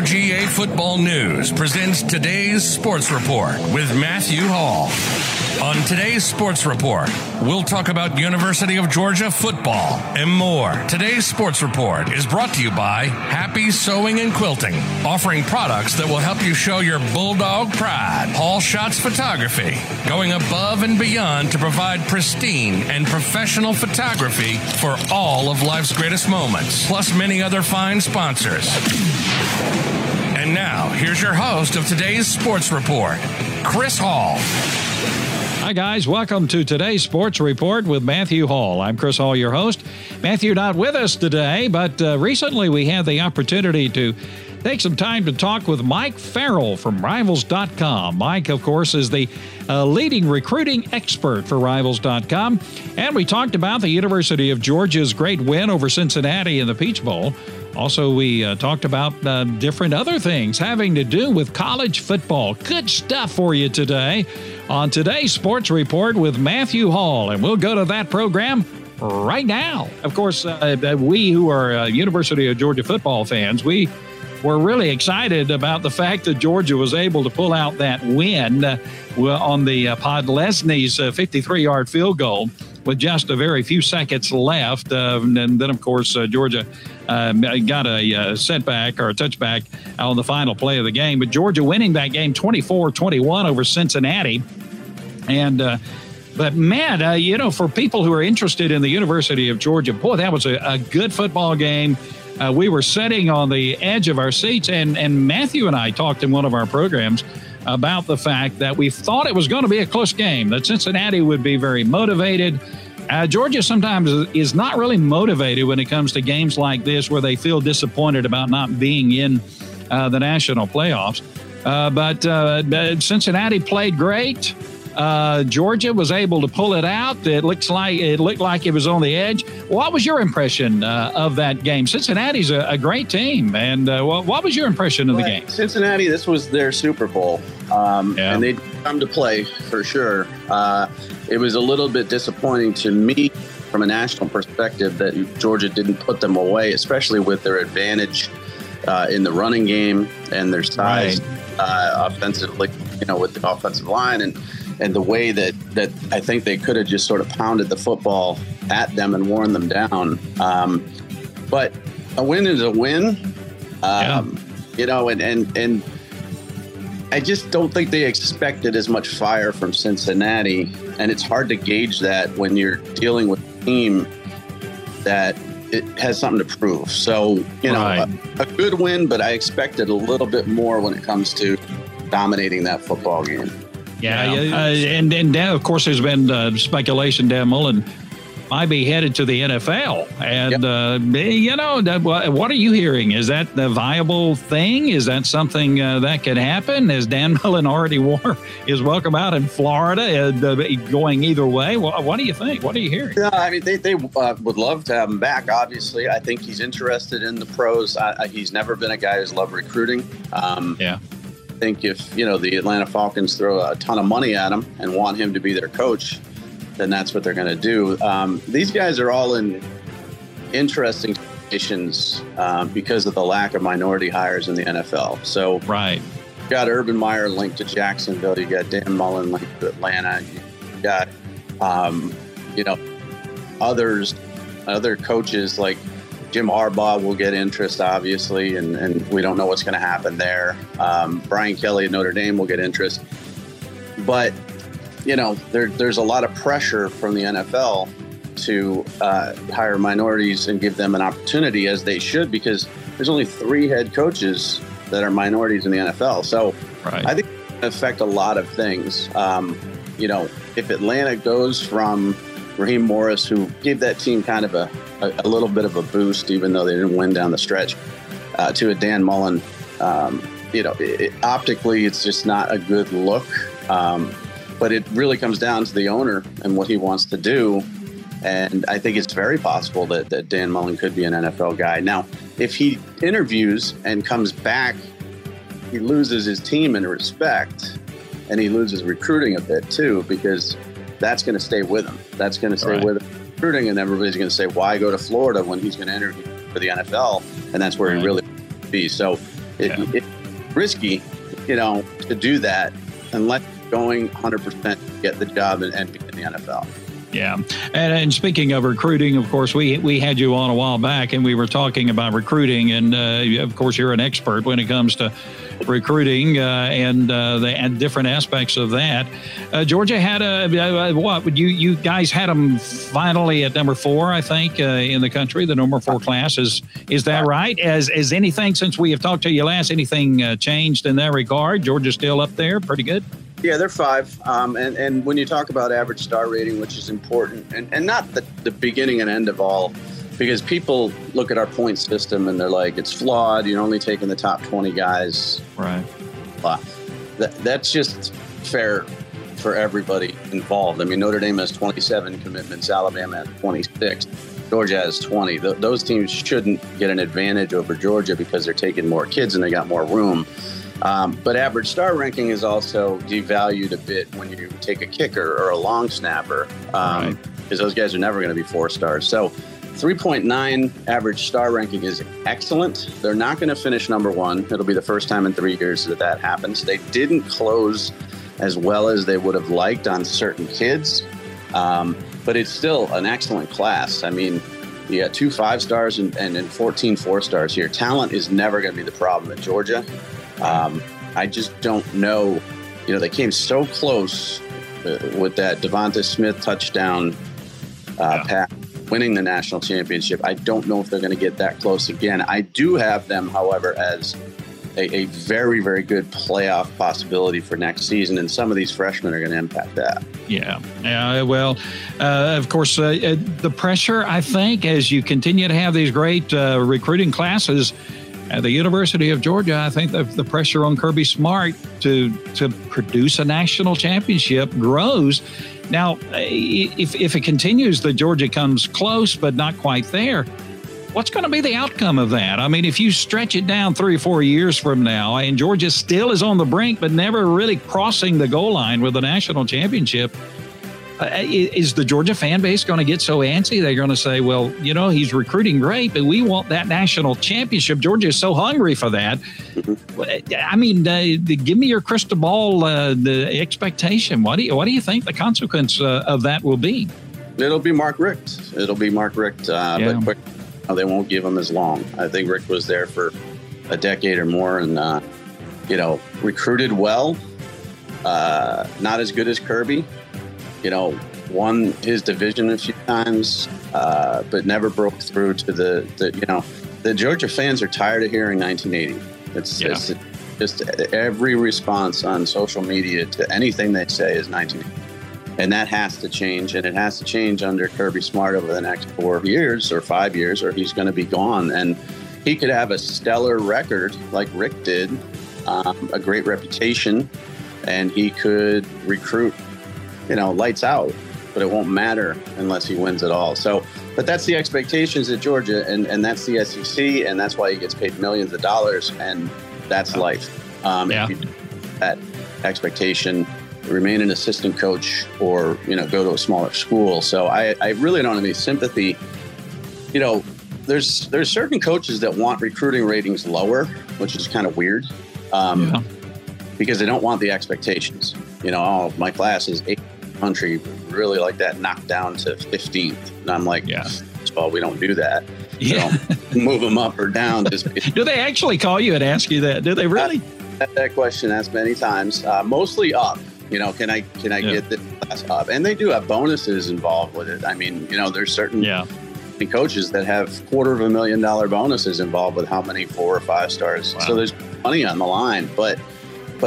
UGA Football News presents today's Sports Report with Matthew Hall. On today's Sports Report, we'll talk about University of Georgia football and more. Today's Sports Report is brought to you by Happy Sewing and Quilting, offering products that will help you show your bulldog pride. Hall Shots Photography, going above and beyond to provide pristine and professional photography for all of life's greatest moments, plus many other fine sponsors. And now, here's your host of today's Sports Report, Chris Hall. Hi, guys. Welcome to today's Sports Report with Matthew Hall. I'm Chris Hall, your host. Matthew not with us today, but recently we had the opportunity to take some time to talk with Mike Farrell from Rivals.com. Mike, of course, is the leading recruiting expert for Rivals.com. And we talked about the University of Georgia's great win over Cincinnati in the Peach Bowl. Also, we talked about different other things having to do with college football. Good stuff for you today on today's Sports Report with Matthew Hall. And we'll go to that program right now. Of course, we who are University of Georgia football fans, we were really excited about the fact that Georgia was able to pull out that win on the Podlesny's 53-yard field goal with just a very few seconds left. And then, of course, Georgia got a setback or a touchback on the final play of the game. But Georgia winning that game 24-21 over Cincinnati. And but, man, you know, for people who are interested in the University of Georgia, boy, that was a good football game. We were sitting on the edge of our seats, and Matthew and I talked in one of our programs about the fact that we thought it was going to be a close game, that Cincinnati would be very motivated. Georgia sometimes is not really motivated when it comes to games like this where they feel disappointed about not being in the national playoffs. But Cincinnati played great. Georgia was able to pull it out. It looked like it was on the edge. What was your impression of that game? Cincinnati's a great team, and what was your impression of the game? Cincinnati, this was their Super Bowl, and they'd come to play for sure. It was a little bit disappointing to me from a national perspective that Georgia didn't put them away, especially with their advantage in the running game and their size, offensively, you know, with the offensive line and the way that I think they could have just sort of pounded the football at them and worn them down. But a win is a win, you know, and I just don't think they expected as much fire from Cincinnati. And it's hard to gauge that when you're dealing with a team that it has something to prove. So, you know, a good win, but I expected a little bit more when it comes to dominating that football game. Yeah. And now, of course, there's been speculation Dan Mullen might be headed to the NFL. And, you know, what are you hearing? Is that the viable thing? Is that something that could happen? Is Dan Mullen already wore his welcome out in Florida and going either way? What do you think? What are you hearing? Yeah, I mean, they would love to have him back, obviously. I think he's interested in the pros. He's never been a guy who's loved recruiting. I think if, you know, the Atlanta Falcons throw a ton of money at him and want him to be their coach, then that's what they're going to do. These guys are all in interesting positions because of the lack of minority hires in the NFL. So you've got Urban Meyer linked to Jacksonville. You got Dan Mullen linked to Atlanta. You got, you know, other coaches like Jim Harbaugh will get interest, obviously, and we don't know what's going to happen there. Brian Kelly at Notre Dame will get interest. But, you know, there's a lot of pressure from the NFL to hire minorities and give them an opportunity, as they should, because there's only 3 head coaches that are minorities in the NFL. So I think it's going to affect a lot of things. You know, if Atlanta goes from Raheem Morris, who gave that team kind of a little bit of a boost, even though they didn't win down the stretch, to a Dan Mullen, you know, optically, it's just not a good look. But it really comes down to the owner and what he wants to do. And I think it's very possible that Dan Mullen could be an NFL guy. Now, if he interviews and comes back, he loses his team in respect, and he loses recruiting a bit, too, because that's going to stay with him. That's going to stay with him recruiting, and everybody's going to say, why go to Florida when he's going to interview for the NFL? And that's where he really wants to be. So It's risky, to do that unless you're going 100% to get the job and be in the NFL. Yeah. And speaking of recruiting, of course, we had you on a while back and we were talking about recruiting. And, of course, you're an expert when it comes to recruiting and different aspects of that. Georgia had you guys had them finally at number 4, I think, in the country. The number 4 class is that right? As anything since we have talked to you last, anything changed in that regard? Georgia's still up there, pretty good. Yeah, they're 5. And when you talk about average star rating, which is important and not the beginning and end of all, because people look at our point system and they're like, it's flawed. You're only taking the top 20 guys. Right. That's just fair for everybody involved. I mean, Notre Dame has 27 commitments. Alabama has 26. Georgia has 20. Those teams shouldn't get an advantage over Georgia because they're taking more kids and they got more room. But average star ranking is also devalued a bit when you take a kicker or a long snapper, because those guys are never going to be 4 stars. So 3.9 average star ranking is excellent. They're not going to finish number 1. It'll be the first time in 3 years that happens. They didn't close as well as they would have liked on certain kids, but it's still an excellent class. I mean, you got 2 5 stars and 14 4 stars here. Talent is never going to be the problem at Georgia. I just don't know. They came so close with that DeVonta Smith touchdown pass, winning the national championship. I don't know if they're going to get that close again. I do have them, however, as a very, very good playoff possibility for next season, and some of these freshmen are going to impact that. Yeah. Of course, the pressure, I think, as you continue to have these great recruiting classes at the University of Georgia, I think the pressure on Kirby Smart to produce a national championship grows. Now, if it continues that Georgia comes close but not quite there, what's going to be the outcome of that? I mean, if you stretch it down 3 or 4 years from now and Georgia still is on the brink but never really crossing the goal line with a national championship, is the Georgia fan base going to get so antsy? They're going to say, well, he's recruiting great, but we want that national championship. Georgia is so hungry for that. I mean, give me your crystal ball, the expectation. What do you think the consequence of that will be? It'll be Mark Richt. But quick, they won't give him as long. I think Richt was there for a decade or more and, recruited well, not as good as Kirby. Won his division a few times, but never broke through to the Georgia fans are tired of hearing 1980. It's just every response on social media to anything they say is 1980. And that has to change. And it has to change under Kirby Smart over the next 4 years or 5 years, or he's going to be gone. And he could have a stellar record like Rick did, a great reputation, and he could recruit lights out, but it won't matter unless he wins at all. So, but that's the expectations at Georgia, and that's the SEC, and that's why he gets paid millions of dollars, and that's life. If you that expectation, remain an assistant coach or, go to a smaller school. So I really don't have any sympathy. There's certain coaches that want recruiting ratings lower, which is kind of weird because they don't want the expectations. My class is 8th country, really like that knocked down to 15th. And I'm like, well, we don't do that. Yeah. Don't move them up or down. Do they actually call you and ask you that? Do they really? I've had that question asked many times, mostly up. Can I get this class up? And they do have bonuses involved with it. I mean, there's certain coaches that have $250,000 bonuses involved with how many 4 or 5 stars. Wow. So there's money on the line. But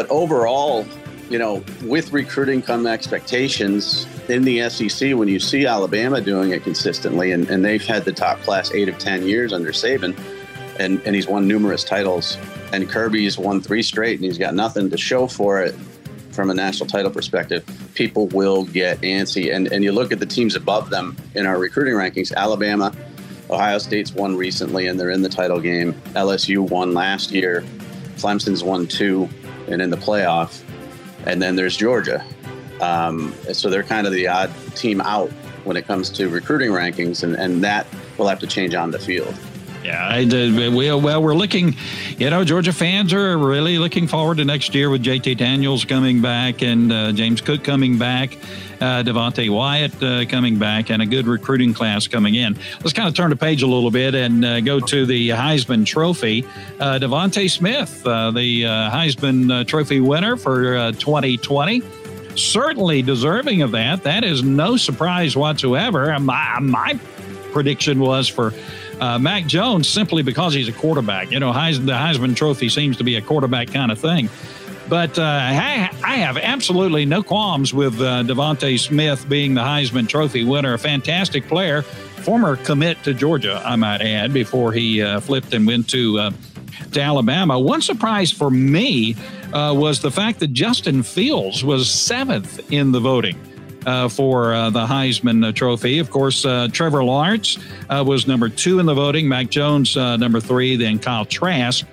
overall, with recruiting come expectations. In the SEC, when you see Alabama doing it consistently, and they've had the top class 8 of 10 years under Saban, and he's won numerous titles, and Kirby's won 3 straight, and he's got nothing to show for it from a national title perspective, people will get antsy. And you look at the teams above them in our recruiting rankings, Alabama, Ohio State's won recently, and they're in the title game. LSU won last year. Clemson's won 2 and in the playoff. And then there's Georgia. So they're kind of the odd team out when it comes to recruiting rankings, and that will have to change on the field. Yeah, we're looking, Georgia fans are really looking forward to next year with JT Daniels coming back and James Cook coming back, Devontae Wyatt coming back, and a good recruiting class coming in. Let's kind of turn the page a little bit and go to the Heisman Trophy. DeVonta Smith, the Heisman Trophy winner for 2020. Certainly deserving of that. That is no surprise whatsoever. My prediction was for Mac Jones simply because he's a quarterback. The Heisman Trophy seems to be a quarterback kind of thing. But I have absolutely no qualms with DeVonta Smith being the Heisman Trophy winner. A fantastic player, former commit to Georgia, I might add, before he flipped and went to Alabama. One surprise for me was the fact that Justin Fields was 7th in the voting for the Heisman Trophy. Of course, Trevor Lawrence was number 2 in the voting, Mac Jones number 3, then Kyle Trask,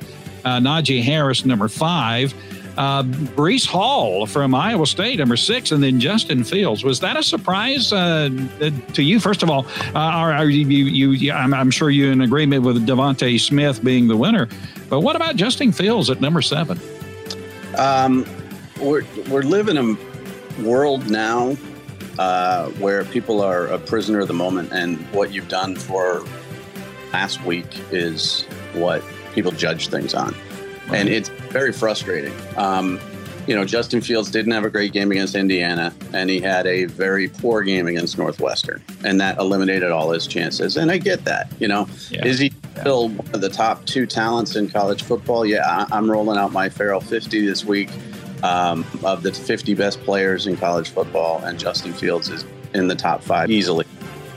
Najee Harris number 5, Breece Hall from Iowa State number 6, and then Justin Fields. Was that a surprise to you? First of all, I'm sure you're in agreement with DeVonta Smith being the winner, but what about Justin Fields at number 7? We're living a world now where people are a prisoner of the moment, and what you've done for last week is what people judge things on. And it's very frustrating. Justin Fields didn't have a great game against Indiana, and he had a very poor game against Northwestern, and that eliminated all his chances. And I get that, Yeah. Is he still one of the top 2 talents in college football? Yeah, I'm rolling out my Farrell 50 this week of the 50 best players in college football, and Justin Fields is in the top 5 easily.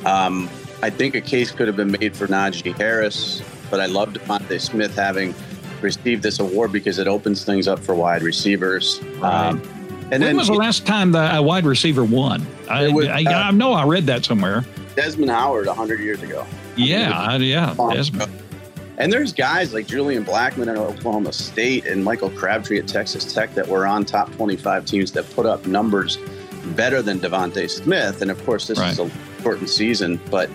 I think a case could have been made for Najee Harris, but I love DeVonta Smith having received this award because it opens things up for wide receivers. Right. When was the last time a wide receiver won? I know I read that somewhere. Desmond Howard 100 years ago. Desmond. And there's guys like Julian Blackmon at Oklahoma State and Michael Crabtree at Texas Tech that were on top 25 teams that put up numbers better than DeVonta Smith. And of course, this is a shortened season, but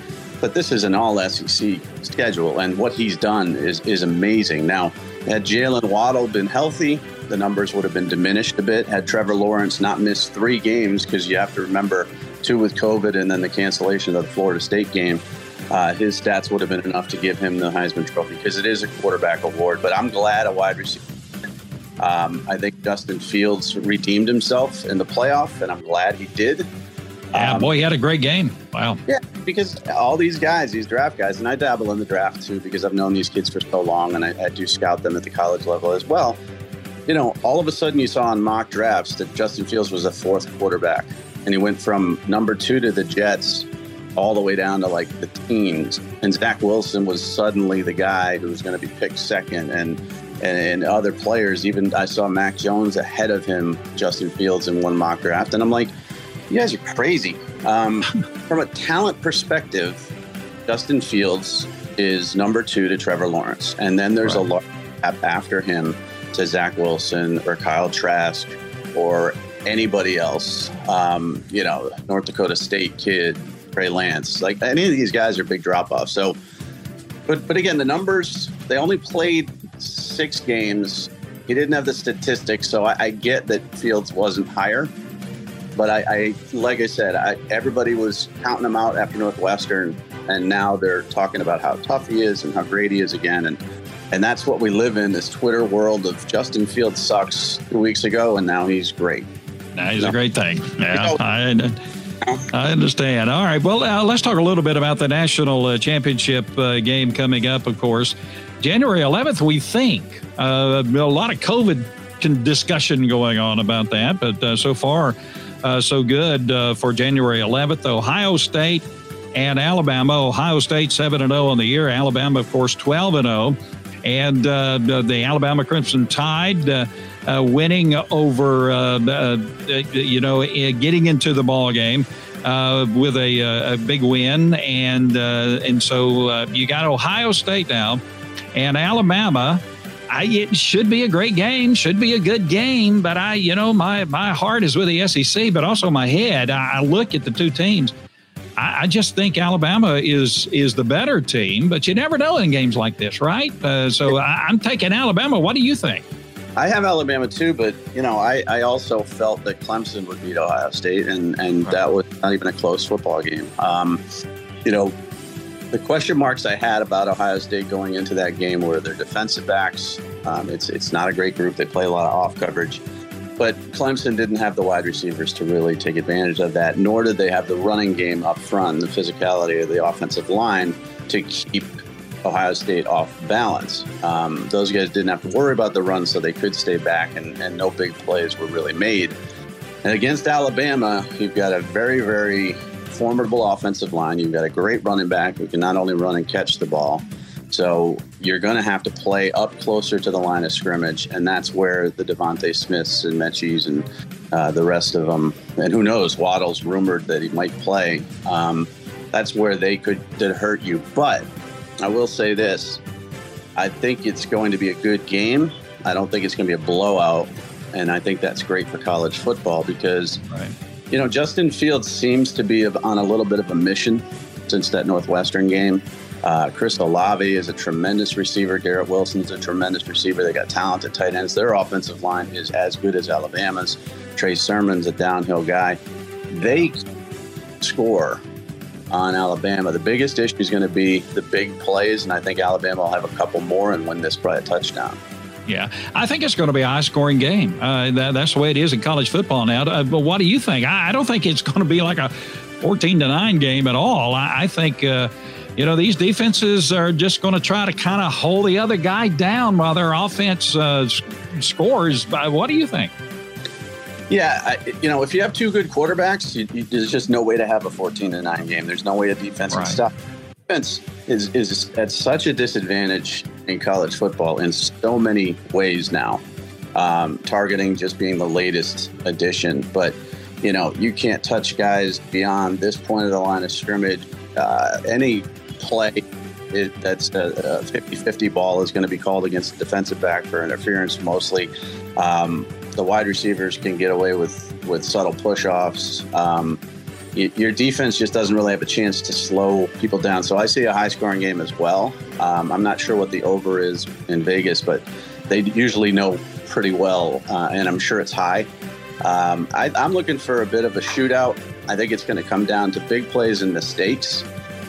this is an all-SEC schedule, and what he's done is amazing. Now, had Jalen Waddle been healthy, the numbers would have been diminished a bit. Had Trevor Lawrence not missed 3 games, because you have to remember 2 with COVID and then the cancellation of the Florida State game, his stats would have been enough to give him the Heisman Trophy, because it is a quarterback award. But I'm glad a wide receiver. I think Justin Fields redeemed himself in the playoff, and I'm glad he did. He had a great game. Wow. Yeah, because all these guys, these draft guys, and I dabble in the draft too because I've known these kids for so long, and I do scout them at the college level as well. All of a sudden you saw in mock drafts that Justin Fields was a 4th quarterback, and he went from number 2 to the Jets all the way down to like the teens. And Zach Wilson was suddenly the guy who was going to be picked 2nd, and other players. Even I saw Mac Jones ahead of him, Justin Fields, in one mock draft, and I'm like, you guys are crazy. From a talent perspective, Justin Fields is number 2 to Trevor Lawrence. And then there's a large gap after him to Zach Wilson or Kyle Trask or anybody else. North Dakota State kid, Trey Lance. Like, any of these guys are big drop-offs. So, but again, the numbers, they only played 6 games. He didn't have the statistics, so I get that Fields wasn't higher. But like I said, everybody was counting him out after Northwestern, and now they're talking about how tough he is and how great he is again. And that's what we live in, this Twitter world of Justin Fields sucks 2 weeks ago, and now he's great. Now he's a great thing. Yeah, I understand. All right, well, let's talk a little bit about the national championship game coming up, of course. January 11th, we think. A lot of COVID discussion going on about that, but so far, so good for January 11th. Ohio State and Alabama. Ohio State 7-0 on the year. Alabama, of course, 12-0. And the Alabama Crimson Tide winning over, getting into the ball game with a big win. And so you got Ohio State now and Alabama. It should be a great game, should be a good game, but my heart is with the SEC, but also my head. I look at the two teams. I just think Alabama is the better team, but you never know in games like this, right? So I'm taking Alabama. What do you think? I have Alabama too, but you know, I also felt that Clemson would beat Ohio State, and that was not even a close football game. You know, the question marks I had about Ohio State going into that game were their defensive backs. It's not a great group. They play a lot of off coverage. But Clemson didn't have the wide receivers to really take advantage of that, nor did they have the running game up front and the physicality of the offensive line to keep Ohio State off balance. Those guys didn't have to worry about the run, so they could stay back, and no big plays were really made. And against Alabama, you've got a very, very formidable offensive line. You've got a great running back who can not only run and catch the ball. So you're going to have to play up closer to the line of scrimmage, and that's where the DeVonta Smiths and Mechies and the rest of them, and who knows, Waddle's rumored that he might play. That's where they could hurt you. But I will say this. I think it's going to be a good game. I don't think it's going to be a blowout, and I think that's great for college football because, you know, Justin Fields seems to be on a little bit of a mission since that Northwestern game. Chris Olave is a tremendous receiver. Garrett Wilson's a tremendous receiver. They got talented tight ends. Their offensive line is as good as Alabama's. Trey Sermon's a downhill guy. They score on Alabama. The biggest issue is going to be the big plays, and I think Alabama will have a couple more and win this by a touchdown. Yeah, I think it's going to be a high-scoring game. That's the way it is in college football now. But what do you think? I don't think it's going to be like a 14-9 game at all. I think you know, these defenses are just going to try to kind of hold the other guy down while their offense scores. What do you think? Yeah, you know, if you have two good quarterbacks, there's just no way to have a 14-9 game. There's no way to defense and stuff. Defense is at such a disadvantage in college football in so many ways now. Targeting just being the latest addition. But, you know, you can't touch guys beyond this point of the line of scrimmage. Any play that's a 50-50 ball is going to be called against the defensive back for interference mostly. The wide receivers can get away with subtle push-offs. Your defense just doesn't really have a chance to slow people down. So I see a high-scoring game as well. I'm not sure what the over is in Vegas, but they usually know pretty well, and I'm sure it's high. I'm looking for a bit of a shootout. I think it's going to come down to big plays and mistakes.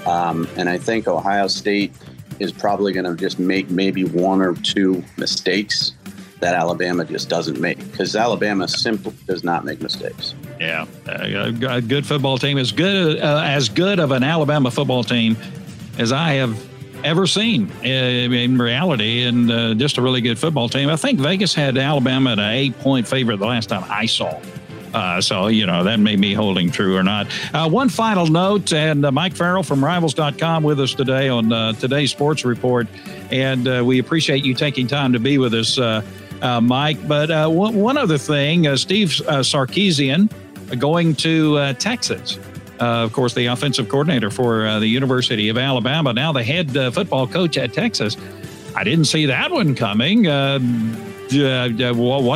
And I think Ohio State is probably going to just make maybe one or two mistakes that Alabama just doesn't make, because Alabama simply does not make mistakes. Yeah, a good football team, as good of an Alabama football team as I have ever seen in reality, and just a really good football team. I think Vegas had Alabama at an 8-point favorite the last time I saw. So, you know, that may be holding true or not. One final note, and Mike Farrell from Rivals.com with us today on today's sports report. And we appreciate you taking time to be with us, Mike. But one other thing, Steve Sarkisian going to Texas. Of course, the offensive coordinator for the University of Alabama, now the head football coach at Texas. I didn't see that one coming. What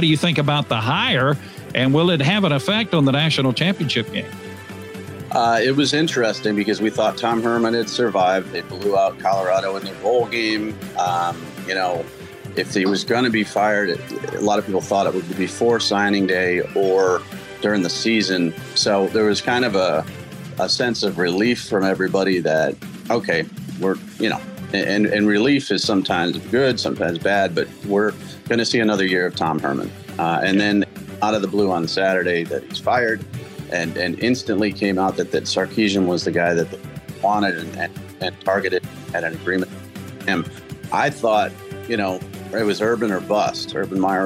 do you think about the hire, and will it have an effect on the national championship game? It was interesting because we thought Tom Herman had survived. They blew out Colorado in their bowl game. You know, if he was going to be fired, a lot of people thought it would be before signing day or during the season. So there was kind of a sense of relief from everybody that, okay, we're, you know, and relief is sometimes good, sometimes bad, but we're going to see another year of Tom Herman. And then out of the blue on Saturday that he's fired, and instantly came out that Sarkisian was the guy that they wanted and targeted at an agreement with him. I thought, you know, it was Urban Meyer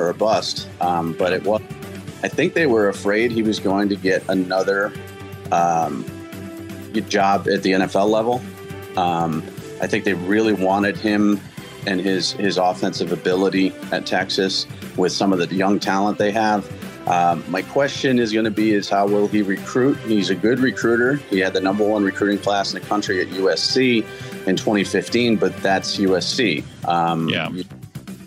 or bust, but it was. I think they were afraid he was going to get another job at the NFL level. I think they really wanted him and his offensive ability at Texas with some of the young talent they have. My question is going to be is how will he recruit? He's a good recruiter. He had the #1 recruiting class in the country at USC in 2015, but that's USC.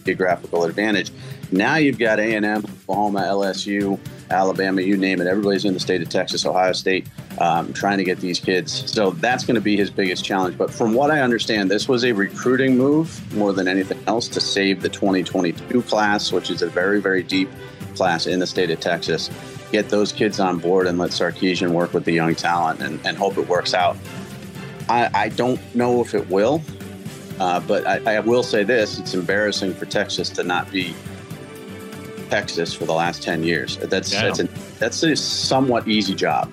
Geographical advantage. Now you've got A&M, Oklahoma, LSU, Alabama, you name it. Everybody's in the state of Texas, Ohio State. trying to get these kids. So that's going to be his biggest challenge. But from what I understand, this was a recruiting move more than anything else to save the 2022 class, which is a very, very deep class in the state of Texas. Get those kids on board and let Sarkisian work with the young talent and hope it works out. I don't know if it will, but I will say this. It's embarrassing for Texas to not be Texas for the last 10 years. That's a somewhat easy job.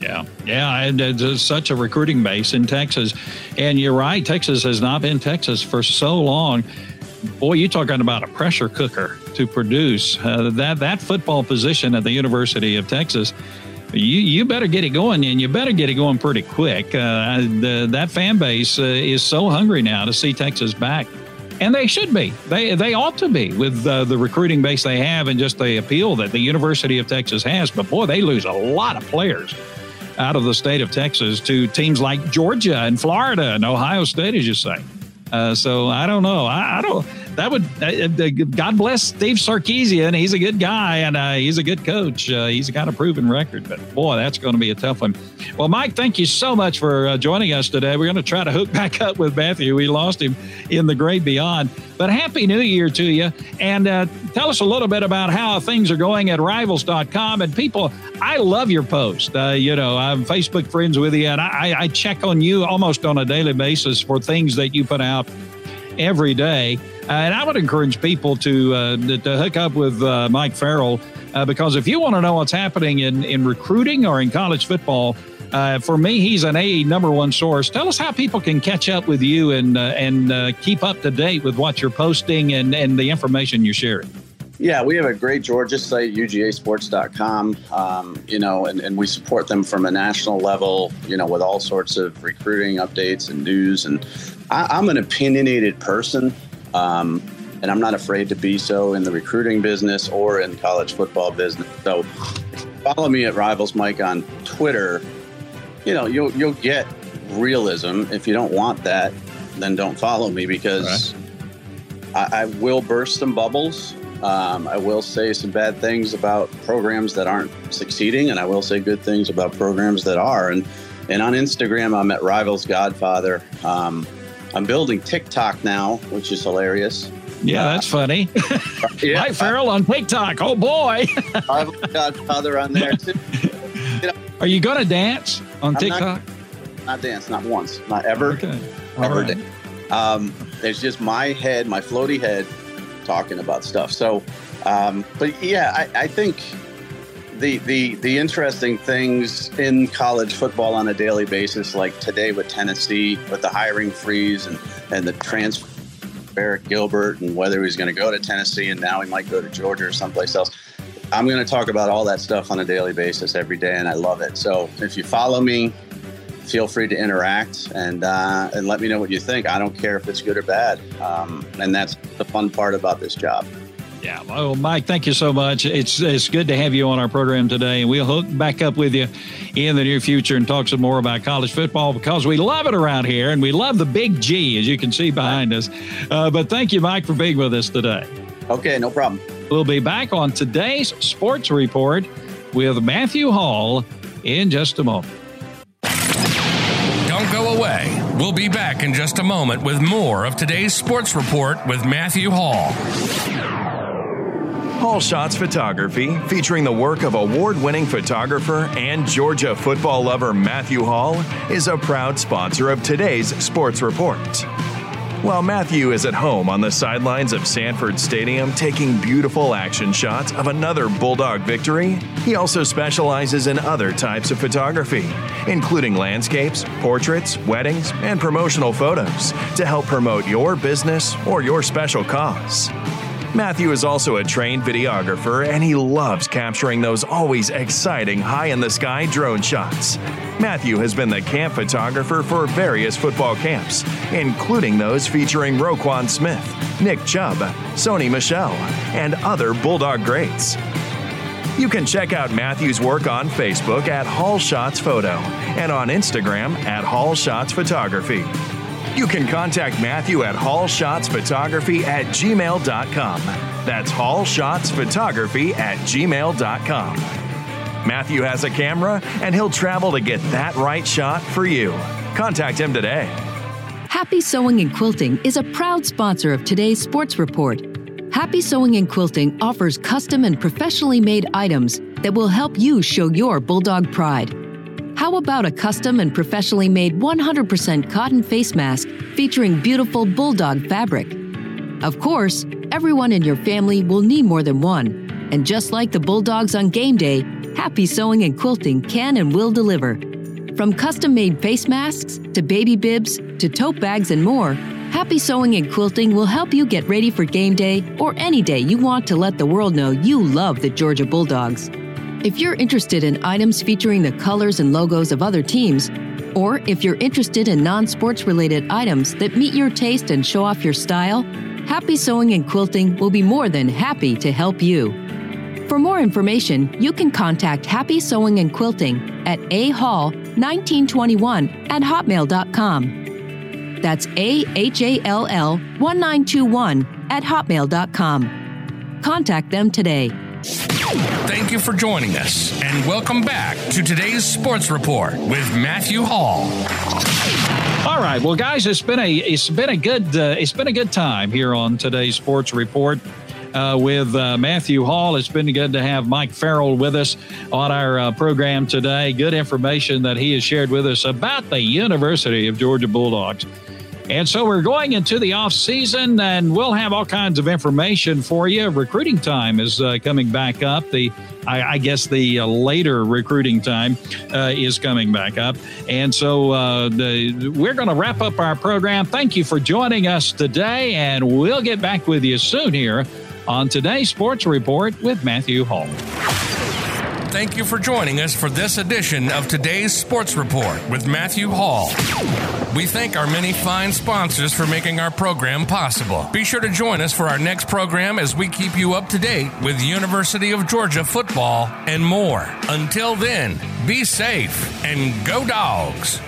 Yeah, and there's such a recruiting base in Texas. And you're right, Texas has not been Texas for so long. Boy, you're talking about a pressure cooker to produce that football position at the University of Texas. You better get it going, and you better get it going pretty quick. That fan base is so hungry now to see Texas back. And they should be. They ought to be with the recruiting base they have and just the appeal that the University of Texas has. But, boy, they lose a lot of players out of the state of Texas to teams like Georgia and Florida and Ohio State, as you say. So I don't know. God bless Steve Sarkisian. He's a good guy, and he's a good coach. He's got a proven record, but boy, that's going to be a tough one. Well, Mike, thank you so much for joining us today. We're going to try to hook back up with Matthew. We lost him in the great beyond, but Happy New Year to you. And tell us a little bit about how things are going at Rivals.com. And people, I love your post. I'm Facebook friends with you, and I check on you almost on a daily basis for things that you put out every day. And I would encourage people to hook up with Mike Farrell, because if you want to know what's happening in recruiting or in college football, for me, he's a number one source. Tell us how people can catch up with you and keep up to date with what you're posting and the information you're sharing. Yeah, we have a great Georgia site, ugasports.com, and we support them from a national level, with all sorts of recruiting updates and news. And I'm an opinionated person. And I'm not afraid to be so in the recruiting business or in college football business. So follow me at Rivals Mike on Twitter. You'll get realism. If you don't want that, then don't follow me, because I will burst some bubbles. I will say some bad things about programs that aren't succeeding, and I will say good things about programs that are. And on Instagram, I'm at Rivals Godfather. I'm building TikTok now, which is hilarious. Yeah, that's funny. Yeah, Mike Farrell on TikTok. Oh, boy. Rivals Godfather on there, too. Are you going to dance on TikTok? Not dance, not once, not ever. Okay. Ever. Right. It's just my head, my floaty head, talking about stuff. So, but, yeah, I think the interesting things in college football on a daily basis, like today with Tennessee, with the hiring freeze and the transfer of Barrett Gilbert and whether he's going to go to Tennessee and now he might go to Georgia or someplace else. I'm going to talk about all that stuff on a daily basis every day, and I love it. So if you follow me, feel free to interact and let me know what you think. I don't care if it's good or bad. And that's the fun part about this job. Yeah. Well, Mike, thank you so much. It's good to have you on our program today. And we'll hook back up with you in the near future and talk some more about college football, because we love it around here and we love the big G, as you can see behind us. But thank you, Mike, for being with us today. Okay, no problem. We'll be back on today's Sports Report with Matthew Hall in just a moment. Don't go away. We'll be back in just a moment with more of today's Sports Report with Matthew Hall. Hall Shots Photography, featuring the work of award-winning photographer and Georgia football lover Matthew Hall, is a proud sponsor of today's Sports Report. While Matthew is at home on the sidelines of Sanford Stadium taking beautiful action shots of another Bulldog victory, he also specializes in other types of photography, including landscapes, portraits, weddings, and promotional photos to help promote your business or your special cause. Matthew is also a trained videographer, and he loves capturing those always exciting high-in-the-sky drone shots. Matthew has been the camp photographer for various football camps, including those featuring Roquan Smith, Nick Chubb, Sony Michelle, and other Bulldog greats. You can check out Matthew's work on Facebook at Hall Shots Photo and on Instagram at Hall Shots Photography. You can contact Matthew at hallshotsphotography@gmail.com. That's hallshotsphotography@gmail.com. Matthew has a camera, and he'll travel to get that right shot for you. Contact him today. Happy Sewing and Quilting is a proud sponsor of today's Sports Report. Happy Sewing and Quilting offers custom and professionally made items that will help you show your Bulldog pride. How about a custom and professionally made 100% cotton face mask featuring beautiful Bulldog fabric? Of course, everyone in your family will need more than one. And just like the Bulldogs on game day, Happy Sewing and Quilting can and will deliver. From custom-made face masks to baby bibs to tote bags and more, Happy Sewing and Quilting will help you get ready for game day or any day you want to let the world know you love the Georgia Bulldogs. If you're interested in items featuring the colors and logos of other teams, or if you're interested in non-sports related items that meet your taste and show off your style, Happy Sewing and Quilting will be more than happy to help you. For more information, you can contact Happy Sewing and Quilting at ahall1921@hotmail.com. That's ahall1921@hotmail.com. Contact them today. Thank you for joining us, and welcome back to today's Sports Report with Matthew Hall. All right, well, guys, it's been a good time here on today's Sports Report with Matthew Hall. It's been good to have Mike Farrell with us on our program today. Good information that he has shared with us about the University of Georgia Bulldogs. And so we're going into the off season, and we'll have all kinds of information for you. Recruiting time is coming back up. I guess the later recruiting time is coming back up. And so we're going to wrap up our program. Thank you for joining us today, and we'll get back with you soon here on today's Sports Report with Matthew Hall. Thank you for joining us for this edition of today's Sports Report with Matthew Hall. We thank our many fine sponsors for making our program possible. Be sure to join us for our next program as we keep you up to date with University of Georgia football and more. Until then, be safe and go Dogs!